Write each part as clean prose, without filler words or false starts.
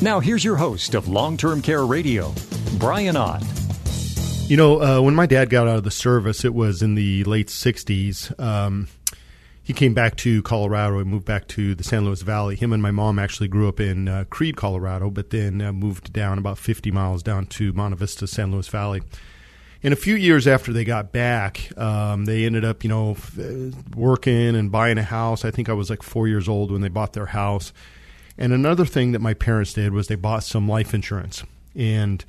Now here's your host of Long-Term Care Radio, Brian Ott. You know, when my dad got out of the service, it was in the late 60s. He came back to Colorado. He moved back to the San Luis Valley. Him and my mom actually grew up in Creed, Colorado, but then moved down about 50 miles down to Monte Vista, San Luis Valley. And a few years after they got back, they ended up, you know, working and buying a house. I think I was like 4 years old when they bought their house. And another thing that my parents did was they bought some life insurance. And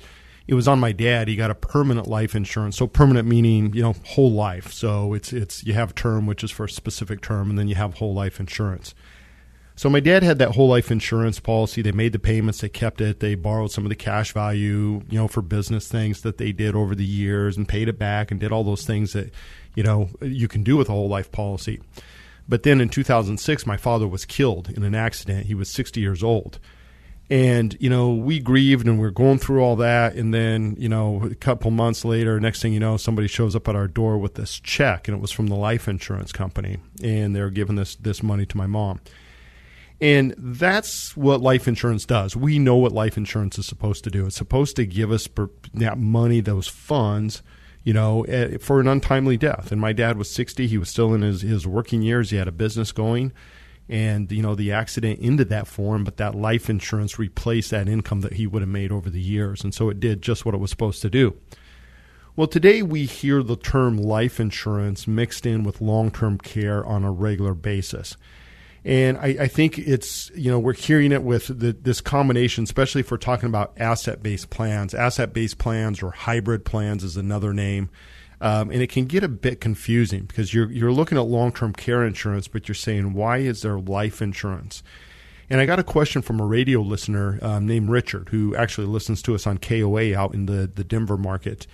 it was on my dad. He got a permanent life insurance. So permanent meaning, you know, whole life. So it's you have term, which is for a specific term, and then you have whole life insurance. So my dad had that whole life insurance policy. They made the payments. They kept it. They borrowed some of the cash value, you know, for business things that they did over the years and paid it back and did all those things that, you know, you can do with a whole life policy. But then in 2006, my father was killed in an accident. He was 60 years old. And, you know, we grieved and we're going through all that. And then, you know, a couple months later, next thing you know, somebody shows up at our door with this check, and it was from the life insurance company. And they're giving this money to my mom. And that's what life insurance does. We know what life insurance is supposed to do. It's supposed to give us that money, those funds, you know, for an untimely death. And my dad was 60. He was still in his working years. He had a business going. And, you know, the accident ended that for him, but that life insurance replaced that income that he would have made over the years. And so it did just what it was supposed to do. Well, today we hear the term life insurance mixed in with long-term care on a regular basis. And I think it's, you know, we're hearing it with this combination, especially if we're talking about asset-based plans. Asset-based plans or hybrid plans is another name. And it can get a bit confusing because you're looking at long-term care insurance, but you're saying, why is there life insurance? And I got a question from a radio listener named Richard, who actually listens to us on KOA out in the Denver market.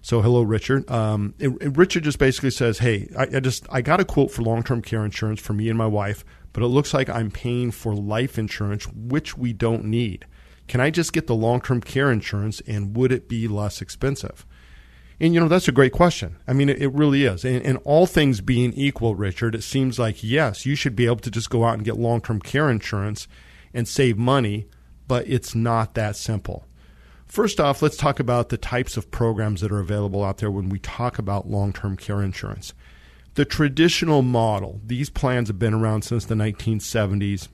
So hello, Richard. Richard just basically says, hey, I got a quote for long-term care insurance for me and my wife, but it looks like I'm paying for life insurance, which we don't need. Can I just get the long-term care insurance, and would it be less expensive? And, you know, that's a great question. I mean, it really is. And all things being equal, Richard, it seems like, yes, you should be able to just go out and get long-term care insurance and save money, but it's not that simple. First off, let's talk about the types of programs that are available out there when we talk about long-term care insurance. The traditional model, these plans have been around since the 1970s.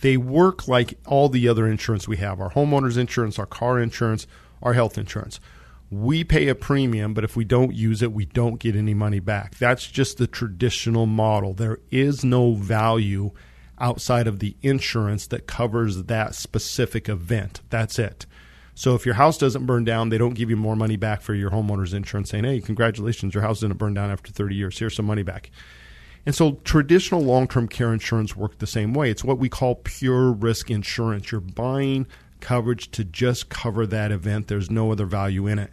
They work like all the other insurance we have, our homeowners insurance, our car insurance, our health insurance. We pay a premium, but if we don't use it, we don't get any money back. That's just the traditional model. There is no value outside of the insurance that covers that specific event. That's it. So if your house doesn't burn down, they don't give you more money back for your homeowner's insurance saying, hey, congratulations, your house didn't burn down after 30 years. Here's some money back. And so traditional long-term care insurance worked the same way. It's what we call pure risk insurance. You're buying coverage to just cover that event. There's no other value in it.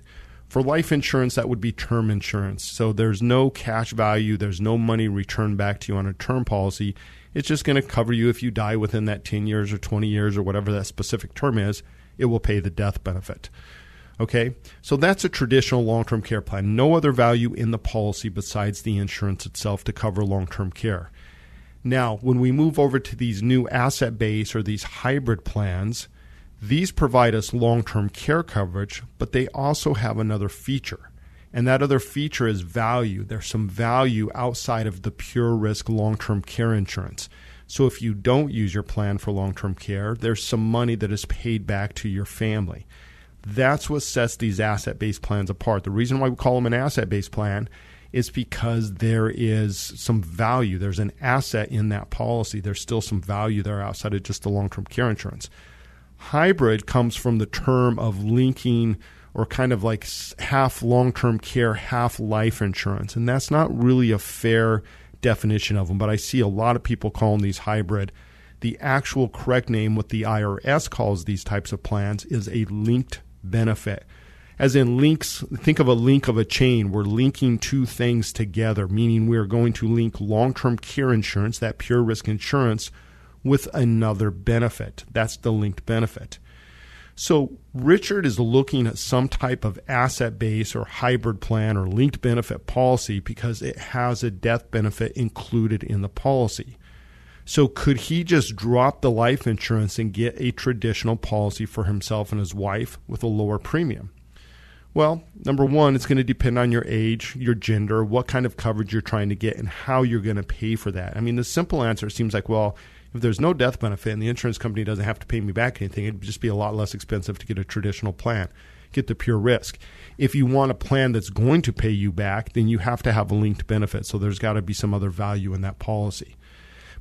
For life insurance, that would be term insurance. So there's no cash value. There's no money returned back to you on a term policy. It's just going to cover you if you die within that 10 years or 20 years or whatever that specific term is. It will pay the death benefit. Okay? So that's a traditional long-term care plan. No other value in the policy besides the insurance itself to cover long-term care. Now, when we move over to these new asset-based or these hybrid plans, these provide us long-term care coverage, but they also have another feature. And that other feature is value. There's some value outside of the pure risk long-term care insurance. So if you don't use your plan for long-term care, there's some money that is paid back to your family. That's what sets these asset-based plans apart. The reason why we call them an asset-based plan is because there is some value. There's an asset in that policy. There's still some value there outside of just the long-term care insurance. Hybrid comes from the term of linking or kind of like half long-term care, half life insurance. And that's not really a fair definition of them, but I see a lot of people calling these hybrid. The actual correct name, what the IRS calls these types of plans, is a linked benefit. as in links. Think of a link of a chain. We're linking two things together, meaning we're going to link long-term care insurance, that pure risk insurance, with another benefit. That's the linked benefit. So Richard is looking at some type of asset base or hybrid plan or linked benefit policy because it has a death benefit included in the policy. So could he just drop the life insurance and get a traditional policy for himself and his wife with a lower premium? Well, number one, it's going to depend on your age, your gender, what kind of coverage you're trying to get, and how you're going to pay for that. I mean, the simple answer seems like, well, if there's no death benefit and the insurance company doesn't have to pay me back anything, it'd just be a lot less expensive to get a traditional plan, get the pure risk. If you want a plan that's going to pay you back, then you have to have a linked benefit. So there's got to be some other value in that policy.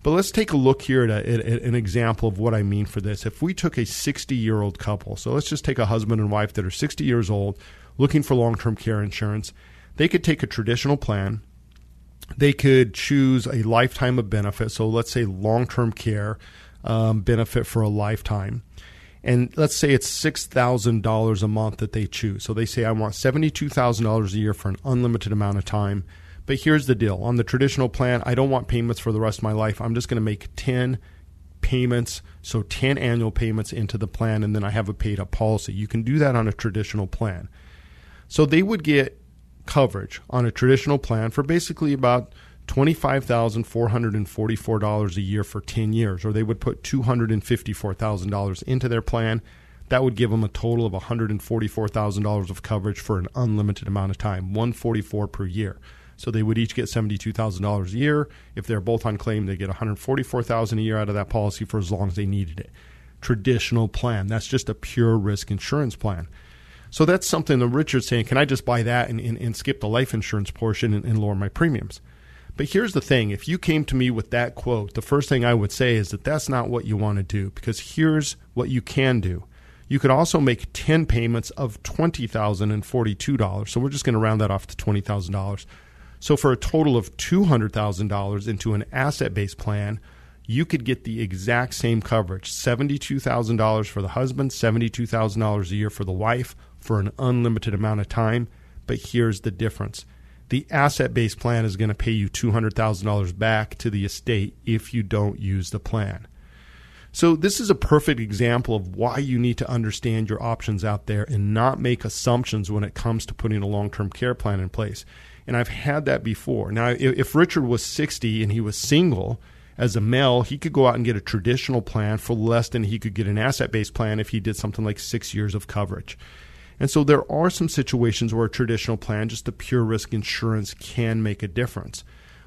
But let's take a look here at an example of what I mean for this. If we took a 60-year-old couple, so let's just take a husband and wife that are 60 years old looking for long-term care insurance, they could take a traditional plan. They could choose a lifetime of benefit. So let's say long-term care benefit for a lifetime. And let's say it's $6,000 a month that they choose. So they say, I want $72,000 a year for an unlimited amount of time. But here's the deal. On the traditional plan, I don't want payments for the rest of my life. I'm just going to make 10 payments, so 10 annual payments into the plan, and then I have a paid-up policy. You can do that on a traditional plan. So they would get coverage on a traditional plan for basically about $25,444 a year for 10 years, or they would put $254,000 into their plan. That would give them a total of $144,000 of coverage for an unlimited amount of time, $144 per year. So they would each get $72,000 a year. If they're both on claim, they get $144,000 a year out of that policy for as long as they needed it. Traditional plan. That's just a pure risk insurance plan. So that's something that Richard's saying, can I just buy that and skip the life insurance portion and lower my premiums? But here's the thing. If you came to me with that quote, the first thing I would say is that that's not what you want to do, because here's what you can do. You could also make 10 payments of $20,042. So we're just going to round that off to $20,000. So for a total of $200,000 into an asset-based plan, you could get the exact same coverage, $72,000 for the husband, $72,000 a year for the wife for an unlimited amount of time. But here's the difference. The asset-based plan is going to pay you $200,000 back to the estate if you don't use the plan. So this is a perfect example of why you need to understand your options out there and not make assumptions when it comes to putting a long-term care plan in place. And I've had that before. Now, if Richard was 60 and he was single, as a male, he could go out and get a traditional plan for less than he could get an asset-based plan if he did something like 6 years of coverage. And so there are some situations where a traditional plan, just the pure risk insurance, can make a difference.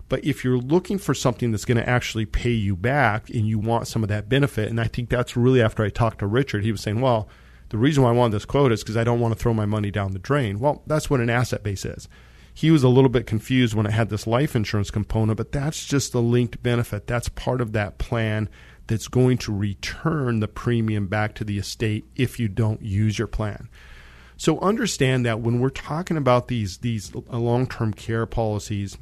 But if you're looking for something that's going to actually pay you back and you want some of that benefit, and I think that's really after I talked to Richard, he was saying, well, the reason why I want this quote is because I don't want to throw my money down the drain. Well, that's what an asset base is. He was a little bit confused when it had this life insurance component, but that's just the linked benefit. That's part of that plan that's going to return the premium back to the estate if you don't use your plan. So understand that when we're talking about these long-term care policies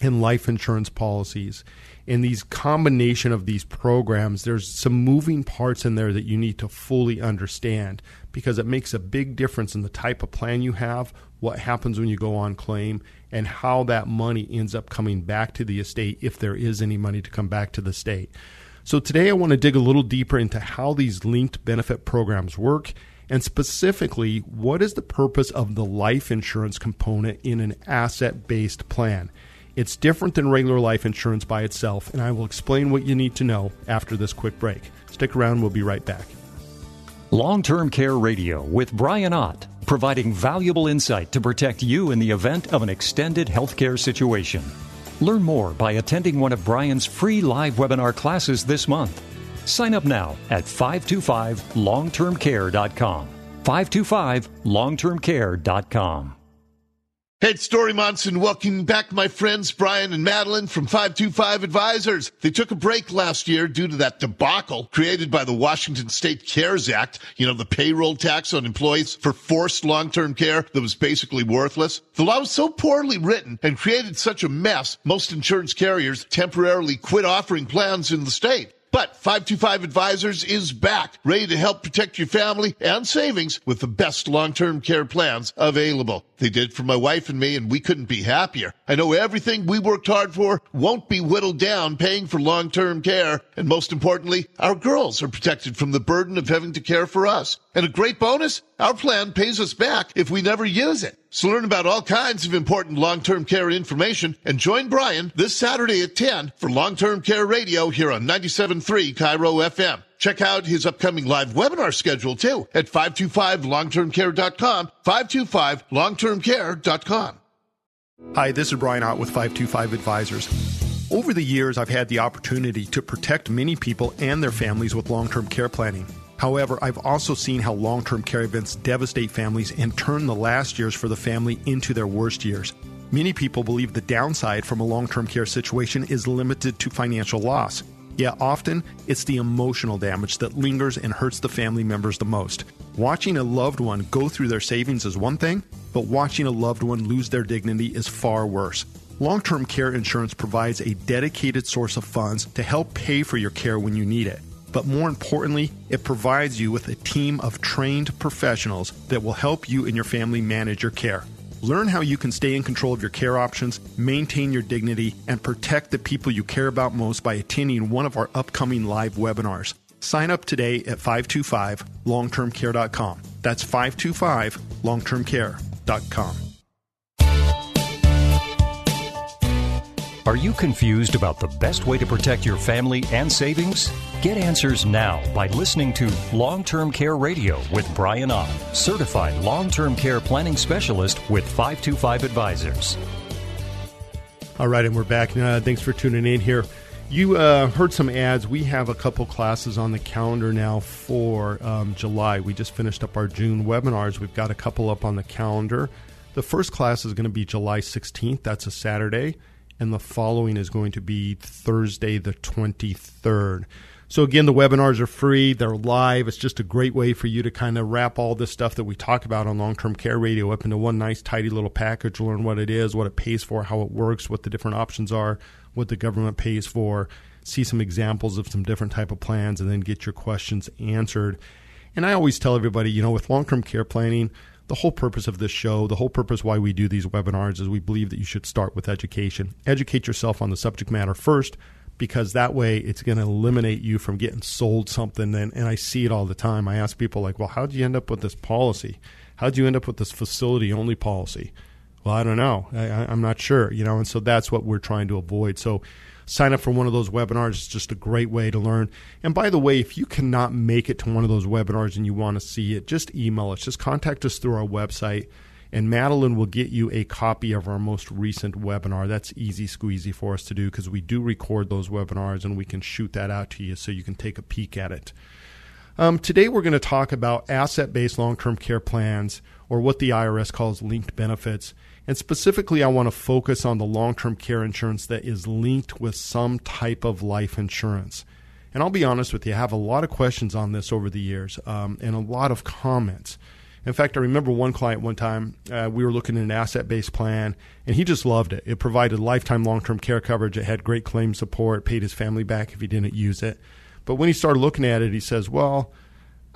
and life insurance policies and these combination of these programs, there's some moving parts in there that you need to fully understand because it makes a big difference in the type of plan you have, what happens when you go on claim, and how that money ends up coming back to the estate if there is any money to come back to the state. So today I want to dig a little deeper into how these linked benefit programs work, and specifically, what is the purpose of the life insurance component in an asset-based plan? It's different than regular life insurance by itself, and I will explain what you need to know after this quick break. Stick around, we'll be right back. Long-Term Care Radio with Brian Ott, providing valuable insight to protect you in the event of an extended healthcare situation. Learn more by attending one of Brian's free live webinar classes this month. Sign up now at 525longtermcare.com. 525longtermcare.com. Hey, it's Story Monson. Welcome back, my friends, Brian and Madeline from 525 Advisors. They took a break last year due to that debacle created by the Washington State CARES Act, you know, the payroll tax on employees for forced long-term care that was basically worthless. The law was so poorly written and created such a mess, most insurance carriers temporarily quit offering plans in the state. But 525 Advisors is back, ready to help protect your family and savings with the best long-term care plans available. They did it for my wife and me, and we couldn't be happier. I know everything we worked hard for won't be whittled down paying for long-term care. And most importantly, our girls are protected from the burden of having to care for us. And a great bonus, our plan pays us back if we never use it. So learn about all kinds of important long-term care information and join Brian this Saturday at 10 for Long-Term Care Radio here on 97.3 Cairo FM. Check out his upcoming live webinar schedule, too, at 525longtermcare.com, 525longtermcare.com. Hi, this is Brian Ott with 525 Advisors. Over the years, I've had the opportunity to protect many people and their families with long-term care planning. However, I've also seen how long-term care events devastate families and turn the last years for the family into their worst years. Many people believe the downside from a long-term care situation is limited to financial loss. Yet often, it's the emotional damage that lingers and hurts the family members the most. Watching a loved one go through their savings is one thing, but watching a loved one lose their dignity is far worse. Long-term care insurance provides a dedicated source of funds to help pay for your care when you need it. But more importantly, it provides you with a team of trained professionals that will help you and your family manage your care. Learn how you can stay in control of your care options, maintain your dignity, and protect the people you care about most by attending one of our upcoming live webinars. Sign up today at 525longtermcare.com. That's 525longtermcare.com. Are you confused about the best way to protect your family and savings? Get answers now by listening to Long-Term Care Radio with Brian Ott, certified long-term care planning specialist with 525 Advisors. All right, and we're back. Thanks for tuning in here. You heard some ads. We have a couple classes on the calendar now for July. We just finished up our June webinars. We've got a couple up on the calendar. The first class is going to be July 16th. That's a Saturday. And the following is going to be Thursday, the 23rd. So again, the webinars are free. They're live. It's just a great way for you to kind of wrap all this stuff that we talk about on Long-Term Care Radio up into one nice, tidy little package. Learn what it is, what it pays for, how it works, what the different options are, what the government pays for, see some examples of some different type of plans, and then get your questions answered. And I always tell everybody, you know, with long-term care planning, the whole purpose of this show, the whole purpose why we do these webinars is we believe that you should start with education. Educate yourself on the subject matter first, because that way it's going to eliminate you from getting sold something. And I see it all the time. I ask people like, well, how'd you end up with this policy? How'd you end up with this facility only policy? Well, I don't know. I'm not sure, you know, and so that's what we're trying to avoid. So sign up for one of those webinars. It's just a great way to learn. And by the way, if you cannot make it to one of those webinars and you want to see it, just email us. Just contact us through our website, and Madeline will get you a copy of our most recent webinar. That's easy squeezy for us to do because we do record those webinars, and we can shoot that out to you so you can take a peek at it. Today we're going to talk about asset-based long-term care plans, or what the IRS calls linked benefits. And specifically, I want to focus on the long-term care insurance that is linked with some type of life insurance. And I'll be honest with you, I have a lot of questions on this over the years and a lot of comments. In fact, I remember one client one time, we were looking at an asset-based plan, and he just loved it. It provided lifetime long-term care coverage. It had great claim support, paid his family back if he didn't use it. But when he started looking at it, he says, well,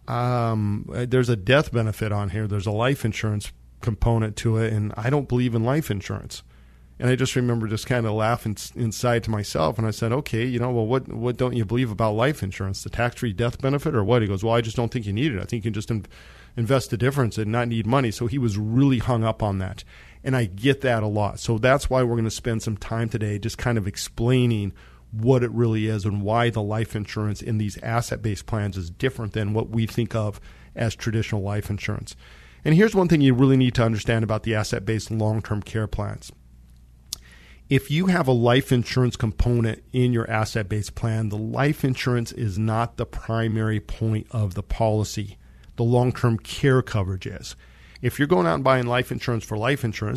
there's a death benefit on here. There's a life insurance component to it, and I don't believe in life insurance. And I just remember just kind of laughing inside to myself, and I said, okay, you know, well, what don't you believe about life insurance? The tax-free death benefit or what? He goes, well, I just don't think you need it. I think you can just invest the difference and not need money. So he was really hung up on that, and I get that a lot. So that's why we're going to spend some time today just kind of explaining what it really is and why the life insurance in these asset-based plans is different than what we think of as traditional life insurance. And here's one thing you really need to understand about the asset-based long-term care plans. If you have a life insurance component in your asset-based plan, the life insurance is not the primary point of the policy. The long-term care coverage is. If you're going out and buying life insurance,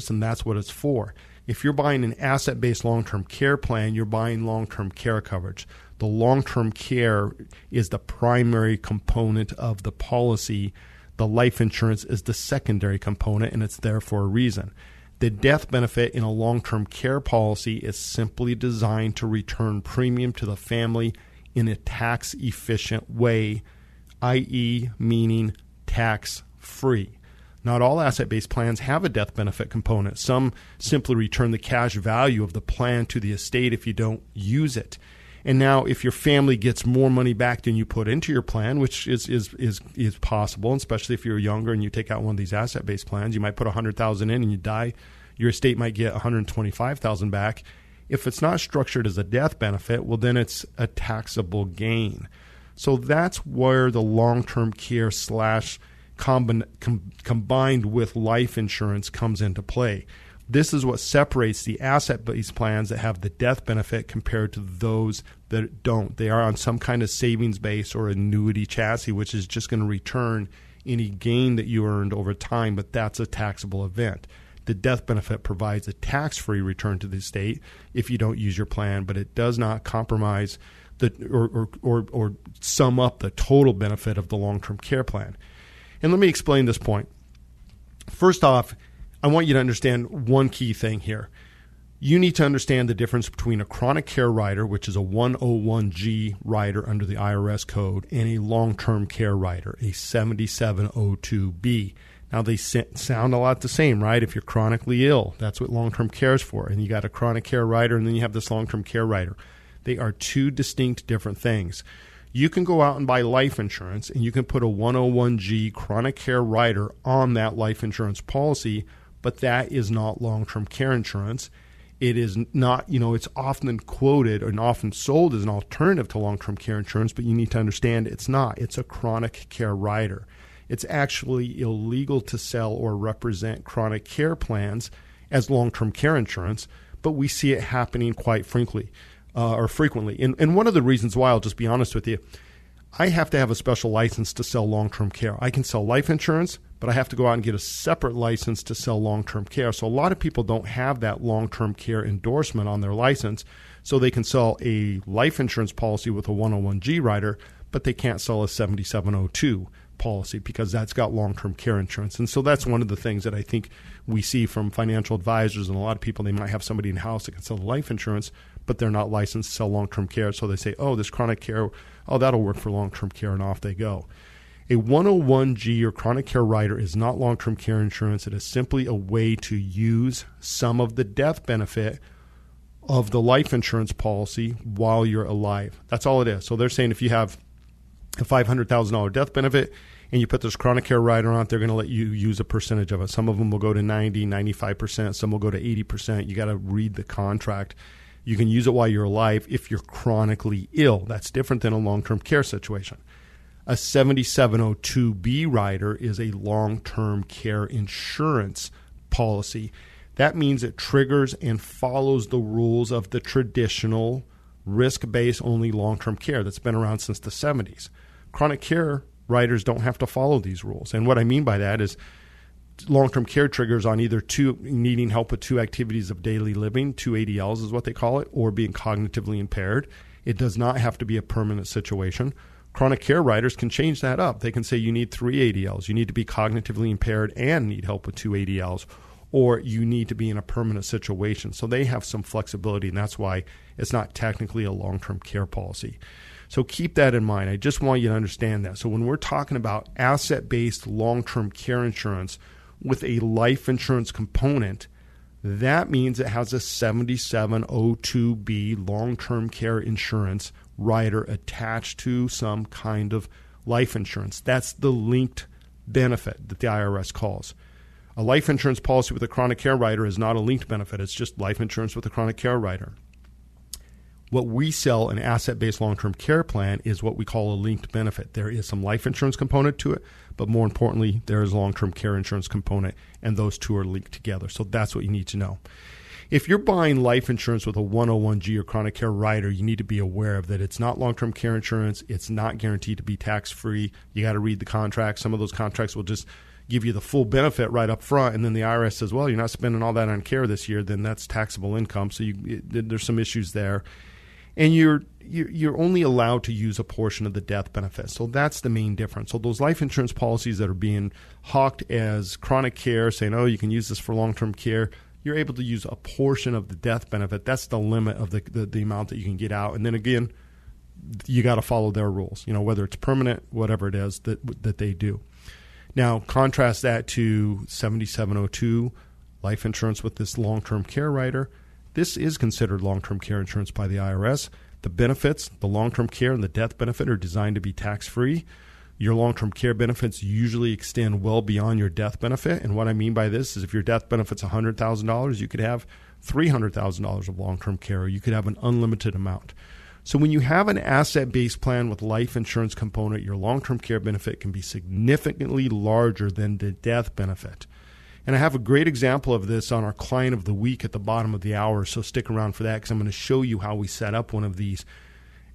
then that's what it's for. If you're buying an asset-based long-term care plan, you're buying long-term care coverage. The long-term care is the primary component of the policy. The life insurance is the secondary component, and it's there for a reason. The death benefit in a long-term care policy is simply designed to return premium to the family in a tax-efficient way, i.e. meaning tax-free. Not all asset-based plans have a death benefit component. Some simply return the cash value of the plan to the estate if you don't use it. And now if your family gets more money back than you put into your plan, which is possible, especially if you're younger and you take out one of these asset-based plans, you might put $100,000 in and you die, your estate might get $125,000 back. If it's not structured as a death benefit, well, then it's a taxable gain. So that's where the long-term care slash combined with life insurance comes into play. This is what separates the asset-based plans that have the death benefit compared to those that don't. They are on some kind of savings base or annuity chassis, which is just going to return any gain that you earned over time, but that's a taxable event. The death benefit provides a tax-free return to the estate if you don't use your plan, but it does not compromise the or sum up the total benefit of the long-term care plan. And let me explain this point. First off, I want you to understand one key thing here. You need to understand the difference between a chronic care rider, which is a 101G rider under the IRS code, and a long-term care rider, a 7702B. Now, they sound a lot the same, right? If you're chronically ill, that's what long-term care is for. And you got a chronic care rider, and then you have this long-term care rider. They are two distinct different things. You can go out and buy life insurance, and you can put a 101G chronic care rider on that life insurance policy, but that is not long-term care insurance. It is not, you know, it's often quoted and often sold as an alternative to long-term care insurance, but you need to understand it's not. It's a chronic care rider. It's actually illegal to sell or represent chronic care plans as long-term care insurance, but we see it happening quite frequently. And one of the reasons why, I'll just be honest with you, I have to have a special license to sell long-term care. I can sell life insurance, but I have to go out and get a separate license to sell long-term care. So a lot of people don't have that long-term care endorsement on their license, so they can sell a life insurance policy with a 101G rider, but they can't sell a 7702 policy because that's got long-term care insurance. And so that's one of the things that I think we see from financial advisors and a lot of people. They might have somebody in-house that can sell life insurance, but they're not licensed to sell long-term care. So they say, oh, this chronic care, oh, that'll work for long-term care, and off they go. A 101G or chronic care rider is not long-term care insurance. It is simply a way to use some of the death benefit of the life insurance policy while you're alive. That's all it is. So they're saying if you have a $500,000 death benefit and you put this chronic care rider on it, they're going to let you use a percentage of it. Some of them will go to 90, 95%. Some will go to 80%. You got to read the contract. You can use it while you're alive if you're chronically ill. That's different than a long-term care situation. A 7702B rider is a long-term care insurance policy. That means it triggers and follows the rules of the traditional risk-based only long-term care that's been around since the 70s. Chronic care riders don't have to follow these rules. And what I mean by that is long-term care triggers on either two needing help with two activities of daily living, two ADLs is what they call it, or being cognitively impaired. It does not have to be a permanent situation. Chronic care riders can change that up. They can say you need three ADLs, you need to be cognitively impaired and need help with two ADLs, or you need to be in a permanent situation. So they have some flexibility, and that's why it's not technically a long-term care policy. So keep that in mind. I just want you to understand that. So when we're talking about asset-based long-term care insurance with a life insurance component, that means it has a 7702B long-term care insurance rider attached to some kind of life insurance. That's the linked benefit that the IRS calls. A life insurance policy with a chronic care rider is not a linked benefit. It's just life insurance with a chronic care rider. What we sell, an asset-based long-term care plan, is what we call a linked benefit. There is some life insurance component to it, but more importantly, there is long-term care insurance component, and those two are linked together. So that's what you need to know. If you're buying life insurance with a 101G or chronic care rider, you need to be aware of that. It's not long-term care insurance. It's not guaranteed to be tax-free. You got to read the contract. Some of those contracts will just give you the full benefit right up front, and then the IRS says, well, you're not spending all that on care this year, then that's taxable income. So there's some issues there. And you're only allowed to use a portion of the death benefit. So that's the main difference. So those life insurance policies that are being hawked as chronic care, saying, oh, you can use this for long-term care, you're able to use a portion of the death benefit. That's the limit of the amount that you can get out. And then again, you got to follow their rules, you know, whether it's permanent, whatever it is that they do. Now, contrast that to 7702, life insurance with this long-term care rider. This is considered long-term care insurance by the IRS. The benefits, the long-term care and the death benefit, are designed to be tax-free. Your long-term care benefits usually extend well beyond your death benefit. And what I mean by this is if your death benefit's $100,000, you could have $300,000 of long-term care, or you could have an unlimited amount. So when you have an asset-based plan with life insurance component, your long-term care benefit can be significantly larger than the death benefit. And I have a great example of this on our client of the week at the bottom of the hour, so stick around for that, because I'm going to show you how we set up one of these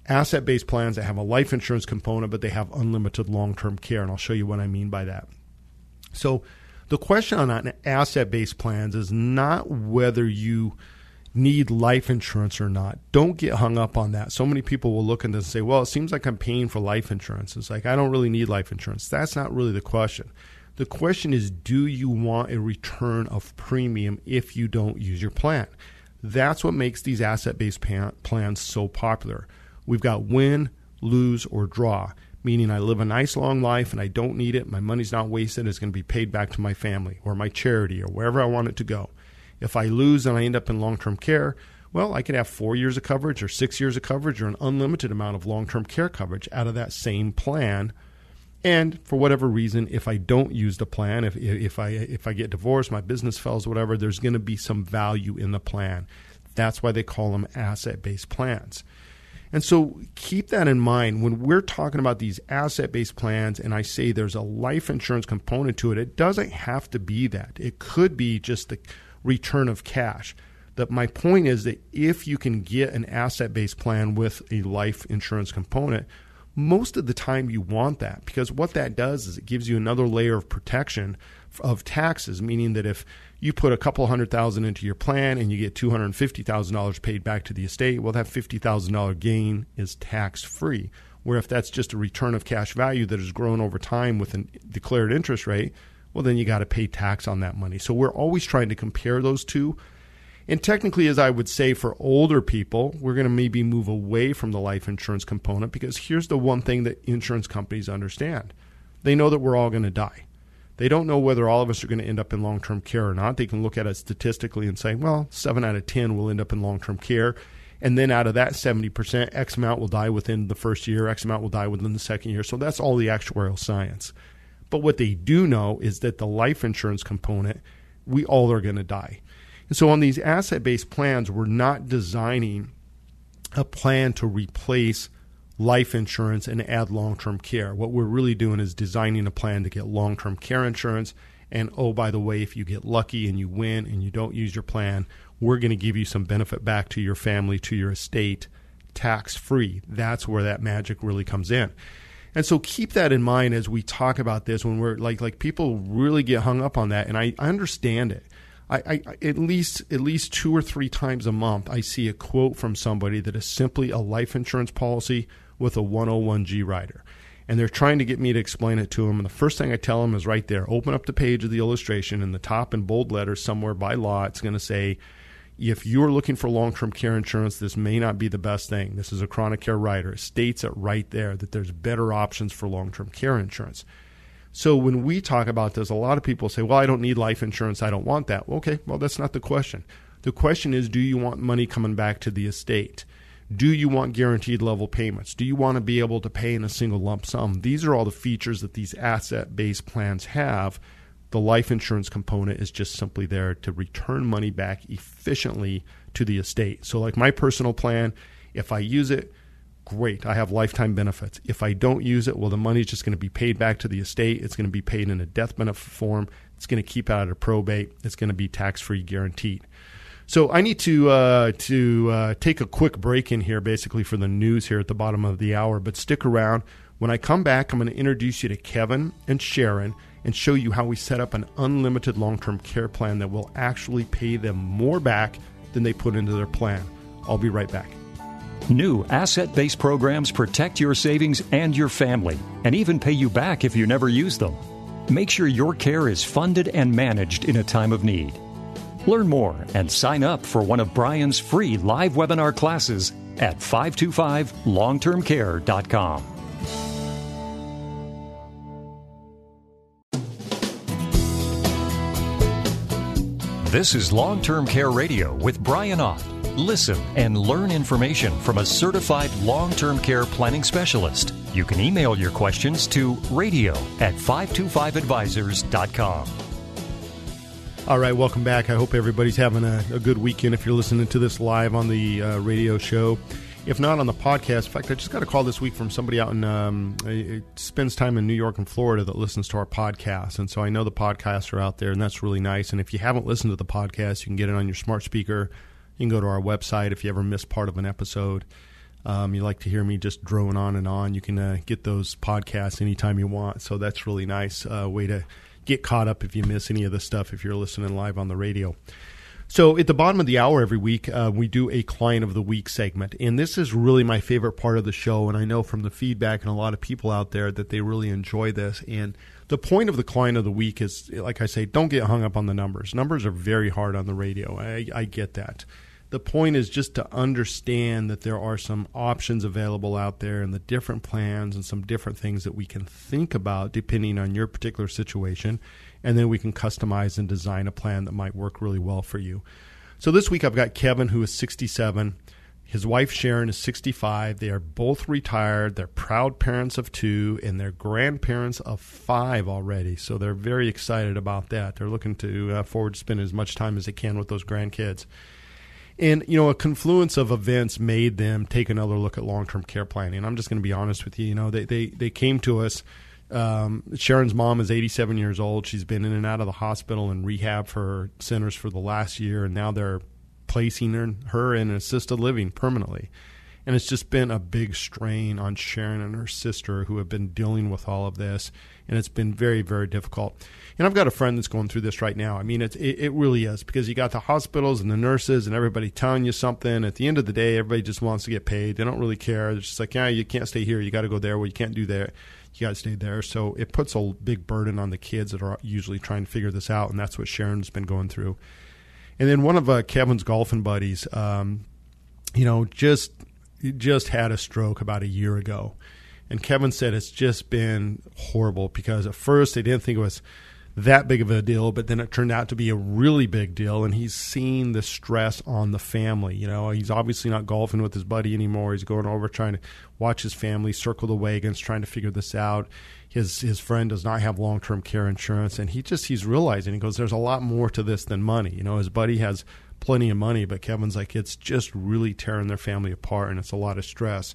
asset-based plans that have a life insurance component, but they have unlimited long-term care, and I'll show you what I mean by that. So the question on asset-based plans is not whether you need life insurance or not. Don't get hung up on that. So many people will look at this and say, well, it seems like I'm paying for life insurance. It's like, I don't really need life insurance. That's not really the question. The question is, do you want a return of premium if you don't use your plan? That's what makes these asset-based plans so popular. We've got win, lose, or draw, meaning I live a nice long life and I don't need it. My money's not wasted. It's going to be paid back to my family or my charity or wherever I want it to go. If I lose and I end up in long-term care, well, I could have 4 years of coverage or 6 years of coverage or an unlimited amount of long-term care coverage out of that same plan. And for whatever reason, if I don't use the plan, if I get divorced, my business fails, whatever, there's going to be some value in the plan. That's why they call them asset-based plans. And so keep that in mind when we're talking about these asset-based plans, and I say there's a life insurance component to it. It doesn't have to be that. It could be just the return of cash. That my point is that if you can get an asset-based plan with a life insurance component, most of the time you want that, because what that does is it gives you another layer of protection of taxes, meaning that if you put a couple $100,000 into your plan and you get $250,000 paid back to the estate, well, that $50,000 gain is tax-free, where if that's just a return of cash value that has grown over time with a declared interest rate, well, then you got to pay tax on that money. So we're always trying to compare those two. And technically, as I would say, for older people, we're going to maybe move away from the life insurance component, because here's the one thing that insurance companies understand. They know that we're all going to die. They don't know whether all of us are going to end up in long-term care or not. They can look at it statistically and say, well, 7 out of 10 will end up in long-term care. And then out of that 70%, X amount will die within the first year, X amount will die within the second year. So that's all the actuarial science. But what they do know is that the life insurance component, we all are going to die. And so on these asset-based plans, we're not designing a plan to replace life insurance and add long-term care. What we're really doing is designing a plan to get long-term care insurance. And oh, by the way, if you get lucky and you win and you don't use your plan, we're going to give you some benefit back to your family, to your estate, tax-free. That's where that magic really comes in. And so keep that in mind as we talk about this, when we're like people really get hung up on that. And I understand it. I at least 2 or 3 times a month, I see a quote from somebody that is simply a life insurance policy with a 101G rider. And they're trying to get me to explain it to them. And the first thing I tell them is right there, open up the page of the illustration, in the top in bold letters somewhere by law, it's going to say, if you're looking for long-term care insurance, this may not be the best thing. This is a chronic care rider. It states it right there that there's better options for long-term care insurance. So when we talk about this, a lot of people say, well, I don't need life insurance. I don't want that. Okay, well, that's not the question. The question is, do you want money coming back to the estate? Do you want guaranteed level payments? Do you want to be able to pay in a single lump sum? These are all the features that these asset-based plans have. The life insurance component is just simply there to return money back efficiently to the estate. So like my personal plan, if I use it, great, I have lifetime benefits. If I don't use it, well, the money's just going to be paid back to the estate. It's going to be paid in a death benefit form. It's going to keep out of probate. It's going to be tax-free guaranteed. So I need to take a quick break in here, basically for the news here at the bottom of the hour, but stick around. When I come back, I'm going to introduce you to Kevin and Sharon and show you how we set up an unlimited long-term care plan that will actually pay them more back than they put into their plan. I'll be right back. New asset-based programs protect your savings and your family, and even pay you back if you never use them. Make sure your care is funded and managed in a time of need. Learn more and sign up for one of Brian's free live webinar classes at 525longtermcare.com. This is Long-Term Care Radio with Brian Ott. Listen and learn information from a certified long-term care planning specialist. You can email your questions to radio@525advisors.com. All right, welcome back. I hope everybody's having a good weekend if you're listening to this live on the radio show. If not, on the podcast. In fact, I just got a call this week from somebody out in spends time in New York and Florida that listens to our podcast. And so I know the podcasts are out there, and that's really nice. And if you haven't listened to the podcast, you can get it on your smart speaker. You can go to our website if you ever miss part of an episode. You like to hear me just drone on and on. You can get those podcasts anytime you want. So that's really nice way to get caught up if you miss any of the stuff if you're listening live on the radio. So at the bottom of the hour every week, we do a Client of the Week segment. And this is really my favorite part of the show. And I know from the feedback and a lot of people out there that they really enjoy this. And the point of the Client of the Week is, like I say, don't get hung up on the numbers. Numbers are very hard on the radio. I get that. The point is just to understand that there are some options available out there and the different plans and some different things that we can think about depending on your particular situation. And then we can customize and design a plan that might work really well for you. So this week I've got Kevin, who is 67. His wife, Sharon, is 65. They are both retired. They're proud parents of 2, and they're grandparents of 5 already. So they're very excited about that. They're looking to forward to spend as much time as they can with those grandkids. And, you know, a confluence of events made them take another look at long-term care planning. And I'm just going to be honest with you. You know, they came to us. Sharon's mom is 87 years old. She's been in and out of the hospital and rehab for centers for the last year. And now they're placing her in assisted living permanently. And it's just been a big strain on Sharon and her sister, who have been dealing with all of this. And it's been very, very difficult. And I've got a friend that's going through this right now. I mean, it really is, because you got the hospitals and the nurses and everybody telling you something. At the end of the day, everybody just wants to get paid. They don't really care. They're just like, yeah, you can't stay here. You got to go there. Well, you can't do that. You got to stay there. So it puts a big burden on the kids that are usually trying to figure this out. And that's what Sharon's been going through. And then one of Kevin's golfing buddies, you know, just had a stroke about a year ago. And Kevin said it's just been horrible, because at first they didn't think it was that big of a deal, but then it turned out to be a really big deal. And he's seen the stress on the family. You know, he's obviously not golfing with his buddy anymore. He's going over trying to watch his family, circle the wagons, trying to figure this out. His friend does not have long-term care insurance. And he's realizing, he goes, there's a lot more to this than money. You know, his buddy has plenty of money, but Kevin's like, it's just really tearing their family apart, and it's a lot of stress.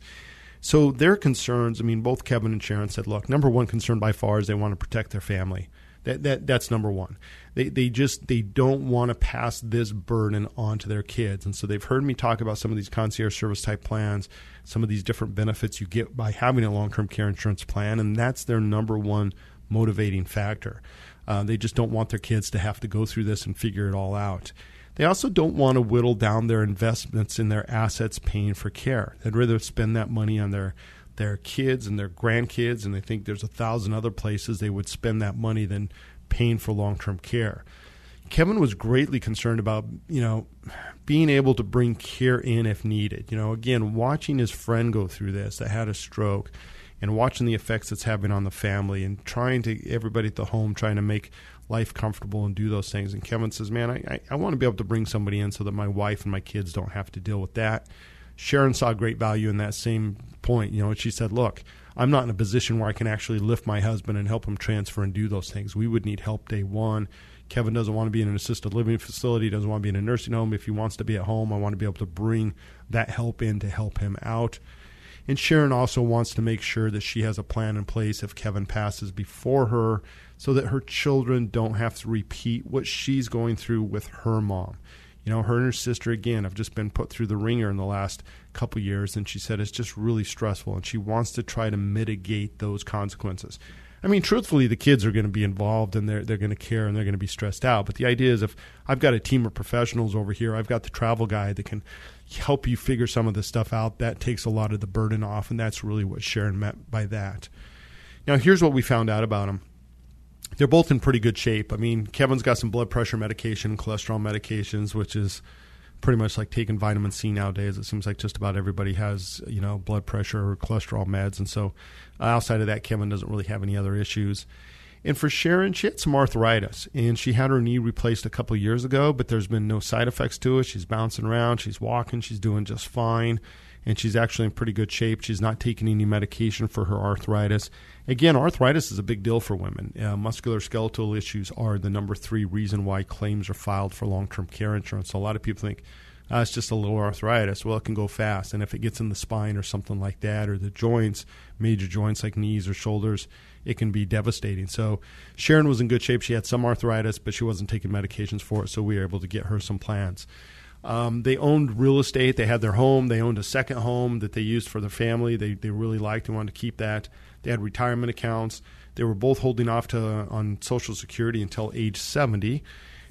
So their concerns, I mean, both Kevin and Sharon said, look, number one concern by far is they want to protect their family. That's number one. They don't want to pass this burden on to their kids. And so they've heard me talk about some of these concierge service type plans, some of these different benefits you get by having a long-term care insurance plan. And that's their number one motivating factor. They just don't want their kids to have to go through this and figure it all out. They also don't want to whittle down their investments in their assets paying for care. They'd rather spend that money on their kids and their grandkids, and they think there's 1,000 other places they would spend that money than paying for long-term care. Kevin was greatly concerned about, you know, being able to bring care in if needed. You know, again, watching his friend go through this that had a stroke, and watching the effects it's having on the family, and everybody at the home trying to make life comfortable and do those things. And Kevin says, man, I want to be able to bring somebody in so that my wife and my kids don't have to deal with that. Sharon saw great value in that same point, you know, and she said, look, I'm not in a position where I can actually lift my husband and help him transfer and do those things. We would need help day one. Kevin doesn't want to be in an assisted living facility, doesn't want to be in a nursing home. If he wants to be at home, I want to be able to bring that help in to help him out. And Sharon also wants to make sure that she has a plan in place if Kevin passes before her, so that her children don't have to repeat what she's going through with her mom. You know, her and her sister, again, have just been put through the ringer in the last couple years, and she said it's just really stressful, and she wants to try to mitigate those consequences. I mean, truthfully, the kids are going to be involved, and they're going to care, and they're going to be stressed out. But the idea is, if I've got a team of professionals over here, I've got the travel guide that can help you figure some of this stuff out. That takes a lot of the burden off, and that's really what Sharon meant by that. Now, here's what we found out about them. They're both in pretty good shape. I mean, Kevin's got some blood pressure medication, cholesterol medications, which is pretty much like taking vitamin C nowadays. It seems like just about everybody has, you know, blood pressure or cholesterol meds. And so outside of that, Kevin doesn't really have any other issues. And for Sharon, she had some arthritis, and she had her knee replaced a couple of years ago, but there's been no side effects to it. She's bouncing around, she's walking, she's doing just fine, and she's actually in pretty good shape. She's not taking any medication for her arthritis. Again, arthritis is a big deal for women. Musculoskeletal issues are the number 3 reason why claims are filed for long-term care insurance. So a lot of people think, it's just a little arthritis. Well, it can go fast, and if it gets in the spine or something like that, or the joints, major joints like knees or shoulders, it can be devastating. So Sharon was in good shape. She had some arthritis, but she wasn't taking medications for it, so we were able to get her some plans. They owned real estate. They had their home. They owned a second home that they used for their family. They really liked and wanted to keep that. They had retirement accounts. They were both holding off on Social Security until age 70.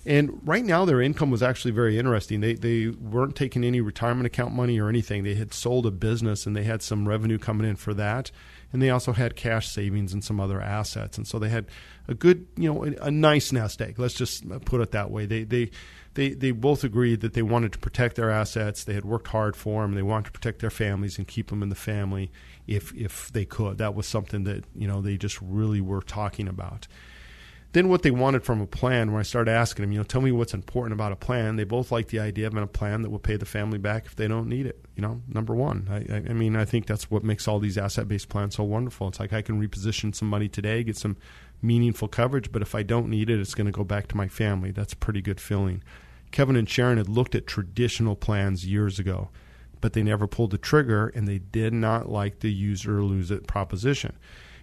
And right now, their income was actually very interesting. They weren't taking any retirement account money or anything. They had sold a business, and they had some revenue coming in for that. And they also had cash savings and some other assets. And so they had a good, a nice nest egg. Let's just put it that way. They both agreed that they wanted to protect their assets. They had worked hard for them. They wanted to protect their families and keep them in the family if they could. That was something that, they just really were talking about. Then what they wanted from a plan, when I started asking them, tell me what's important about a plan, they both liked the idea of a plan that will pay the family back if they don't need it. Number one, I think that's what makes all these asset-based plans so wonderful. It's like I can reposition some money today, get some meaningful coverage, but if I don't need it, it's going to go back to my family. That's a pretty good feeling. Kevin and Sharon had looked at traditional plans years ago, but they never pulled the trigger, and they did not like the use it or lose it proposition.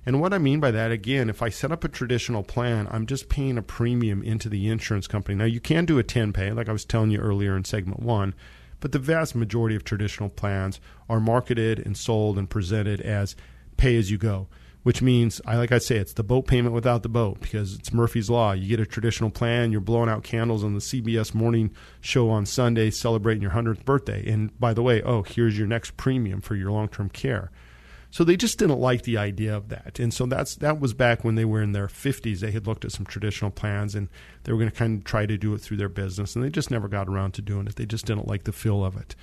And what I mean by that, again, if I set up a traditional plan, I'm just paying a premium into the insurance company. Now, you can do a 10-pay, like I was telling you earlier in segment 1, but the vast majority of traditional plans are marketed and sold and presented as pay-as-you-go, which means, like I say, it's the boat payment without the boat, because it's Murphy's Law. You get a traditional plan, you're blowing out candles on the CBS morning show on Sunday celebrating your 100th birthday. And by the way, here's your next premium for your long-term care. So they just didn't like the idea of that. And so that was back when they were in their 50s. They had looked at some traditional plans, and they were going to kind of try to do it through their business, and they just never got around to doing it. They just didn't like the feel of it.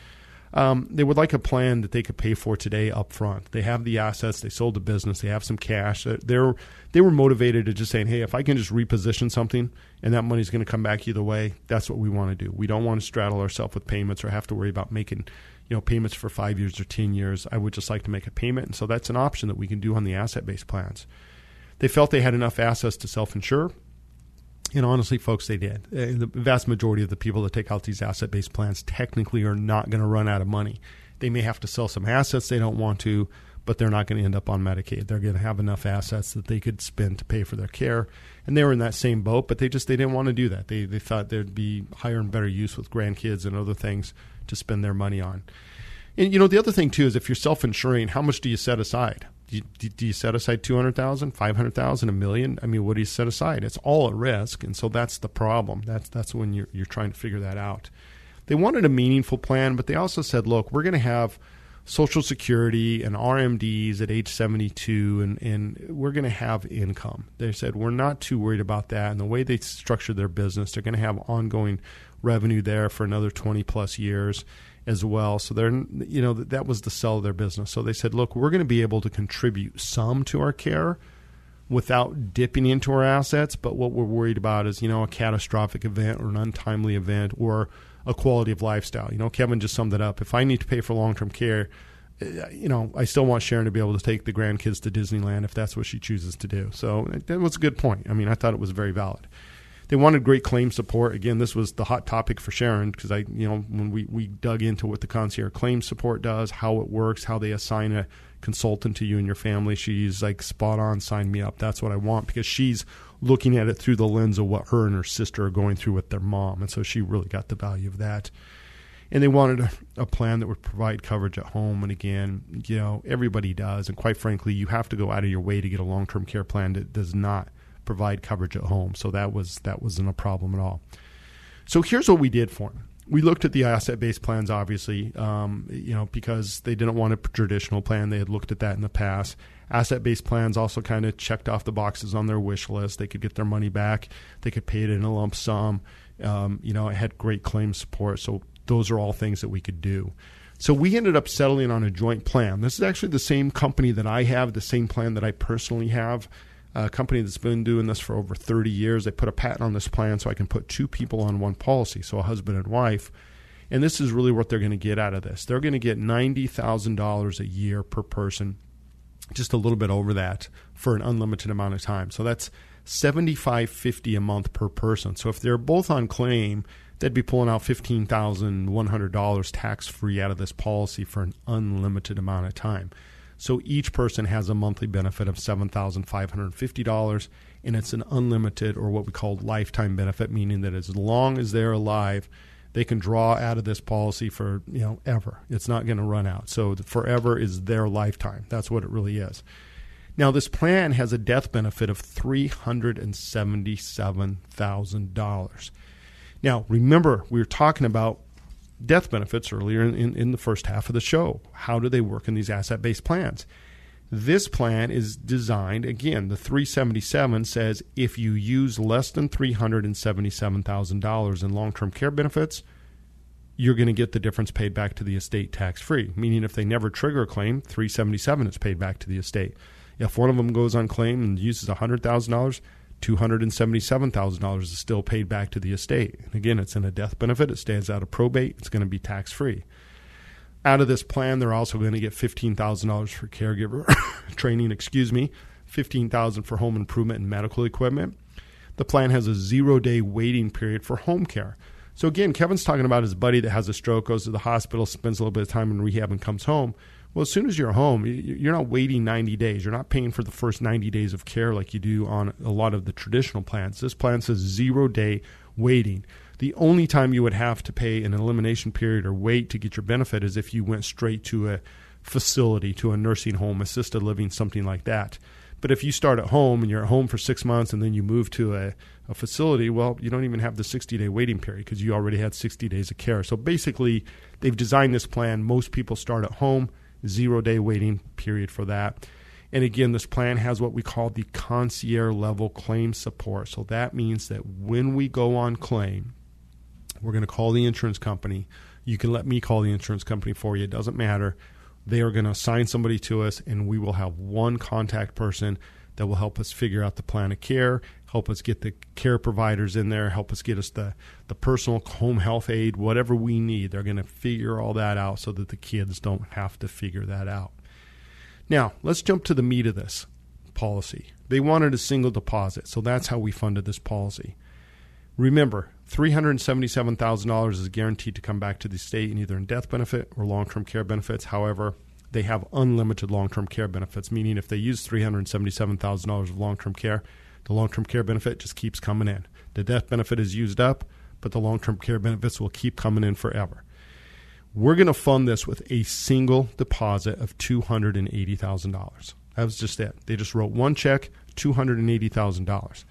They would like a plan that they could pay for today up front. They have the assets. They sold the business. They have some cash. They were motivated to just saying, hey, if I can just reposition something and that money's going to come back either way, that's what we want to do. We don't want to straddle ourselves with payments or have to worry about making payments for 5 years or 10 years. I would just like to make a payment. And so that's an option that we can do on the asset-based plans. They felt they had enough assets to self-insure. And honestly, folks, they did. The vast majority of the people that take out these asset-based plans technically are not going to run out of money. They may have to sell some assets they don't want to, but they're not going to end up on Medicaid. They're going to have enough assets that they could spend to pay for their care. And they were in that same boat, but they didn't want to do that. They thought there'd be higher and better use with grandkids and other things to spend their money on. And, the other thing, too, is if you're self-insuring, how much do you set aside? Do you set aside $200,000, $500,000, $1 million? I mean, what do you set aside? It's all at risk, and so that's the problem. That's when you're trying to figure that out. They wanted a meaningful plan, but they also said, look, we're going to have Social Security and RMDs at age 72, and we're going to have income. They said we're not too worried about that. And the way they structure their business, they're going to have ongoing revenue there for another 20-plus years as well. So they're, that was the sell of their business. So they said, look, we're going to be able to contribute some to our care without dipping into our assets. But what we're worried about is, a catastrophic event or an untimely event or a quality of lifestyle. Kevin just summed it up. If I need to pay for long-term care, I still want Sharon to be able to take the grandkids to Disneyland if that's what she chooses to do. So that was a good point. I mean, I thought it was very valid. They wanted great claim support. Again, this was the hot topic for Sharon because when we dug into what the concierge claim support does, how it works, how they assign a consultant to you and your family, she's like, spot on, sign me up. That's what I want, because she's looking at it through the lens of what her and her sister are going through with their mom. And so she really got the value of that. And they wanted a plan that would provide coverage at home. And again, everybody does. And quite frankly, you have to go out of your way to get a long-term care plan that does not provide coverage at home. So that wasn't a problem at all. So here's what we did for them. We looked at the asset-based plans, obviously, because they didn't want a traditional plan. They had looked at that in the past. Asset-based plans also kind of checked off the boxes on their wish list. They could get their money back. They could pay it in a lump sum. It had great claim support. So those are all things that we could do. So we ended up settling on a joint plan. This is actually the same company that I have, the same plan that I personally have, a company that's been doing this for over 30 years. They put a patent on this plan so I can put two people on one policy, so a husband and wife. And this is really what they're going to get out of this. They're going to get $90,000 a year per person, just a little bit over that, for an unlimited amount of time. So that's $75.50 a month per person. So if they're both on claim, they'd be pulling out $15,100 tax-free out of this policy for an unlimited amount of time. So each person has a monthly benefit of $7,550, and it's an unlimited, or what we call lifetime benefit, meaning that as long as they're alive, they can draw out of this policy for, you know, ever. It's not going to run out. So the forever is their lifetime. That's what it really is. Now, this plan has a death benefit of $377,000. Now, remember, we were talking about death benefits earlier in the first half of the show. How do they work in these asset-based plans? This plan is designed, again, the 377 says if you use less than $377,000 in long-term care benefits, you're going to get the difference paid back to the estate tax-free, meaning if they never trigger a claim, 377 is paid back to the estate. If one of them goes on claim and uses $100,000, $277,000 is still paid back to the estate. And again, it's in a death benefit. It stands out of probate. It's going to be tax-free. Out of this plan, they're also going to get $15,000 for caregiver training, $15,000 for home improvement and medical equipment. The plan has a 0-day waiting period for home care. So again, Kevin's talking about his buddy that has a stroke, goes to the hospital, spends a little bit of time in rehab and comes home. Well, as soon as you're home, you're not waiting 90 days. You're not paying for the first 90 days of care like you do on a lot of the traditional plans. This plan says 0-day waiting. The only time you would have to pay an elimination period or wait to get your benefit is if you went straight to a facility, to a nursing home, assisted living, something like that. But if you start at home and you're at home for 6 months and then you move to a facility, well, you don't even have the 60-day waiting period because you already had 60 days of care. So basically, they've designed this plan. Most people start at home, 0-day waiting period for that. And again, this plan has what we call the concierge level claim support. So that means that when we go on claim, we're going to call the insurance company. You can let me call the insurance company for you. It doesn't matter. They are going to assign somebody to us, and we will have one contact person that will help us figure out the plan of care, help us get the care providers in there, help us get us the personal home health aid, whatever we need. They're going to figure all that out so that the kids don't have to figure that out. Now, let's jump to the meat of this policy. They wanted a single deposit, so that's how we funded this policy. Remember, $377,000 is guaranteed to come back to the state in either in death benefit or long-term care benefits. However, they have unlimited long-term care benefits, meaning if they use $377,000 of long-term care, the long-term care benefit just keeps coming in. The death benefit is used up, but the long-term care benefits will keep coming in forever. We're going to fund this with a single deposit of $280,000. That was just it. They just wrote one check, $280,000.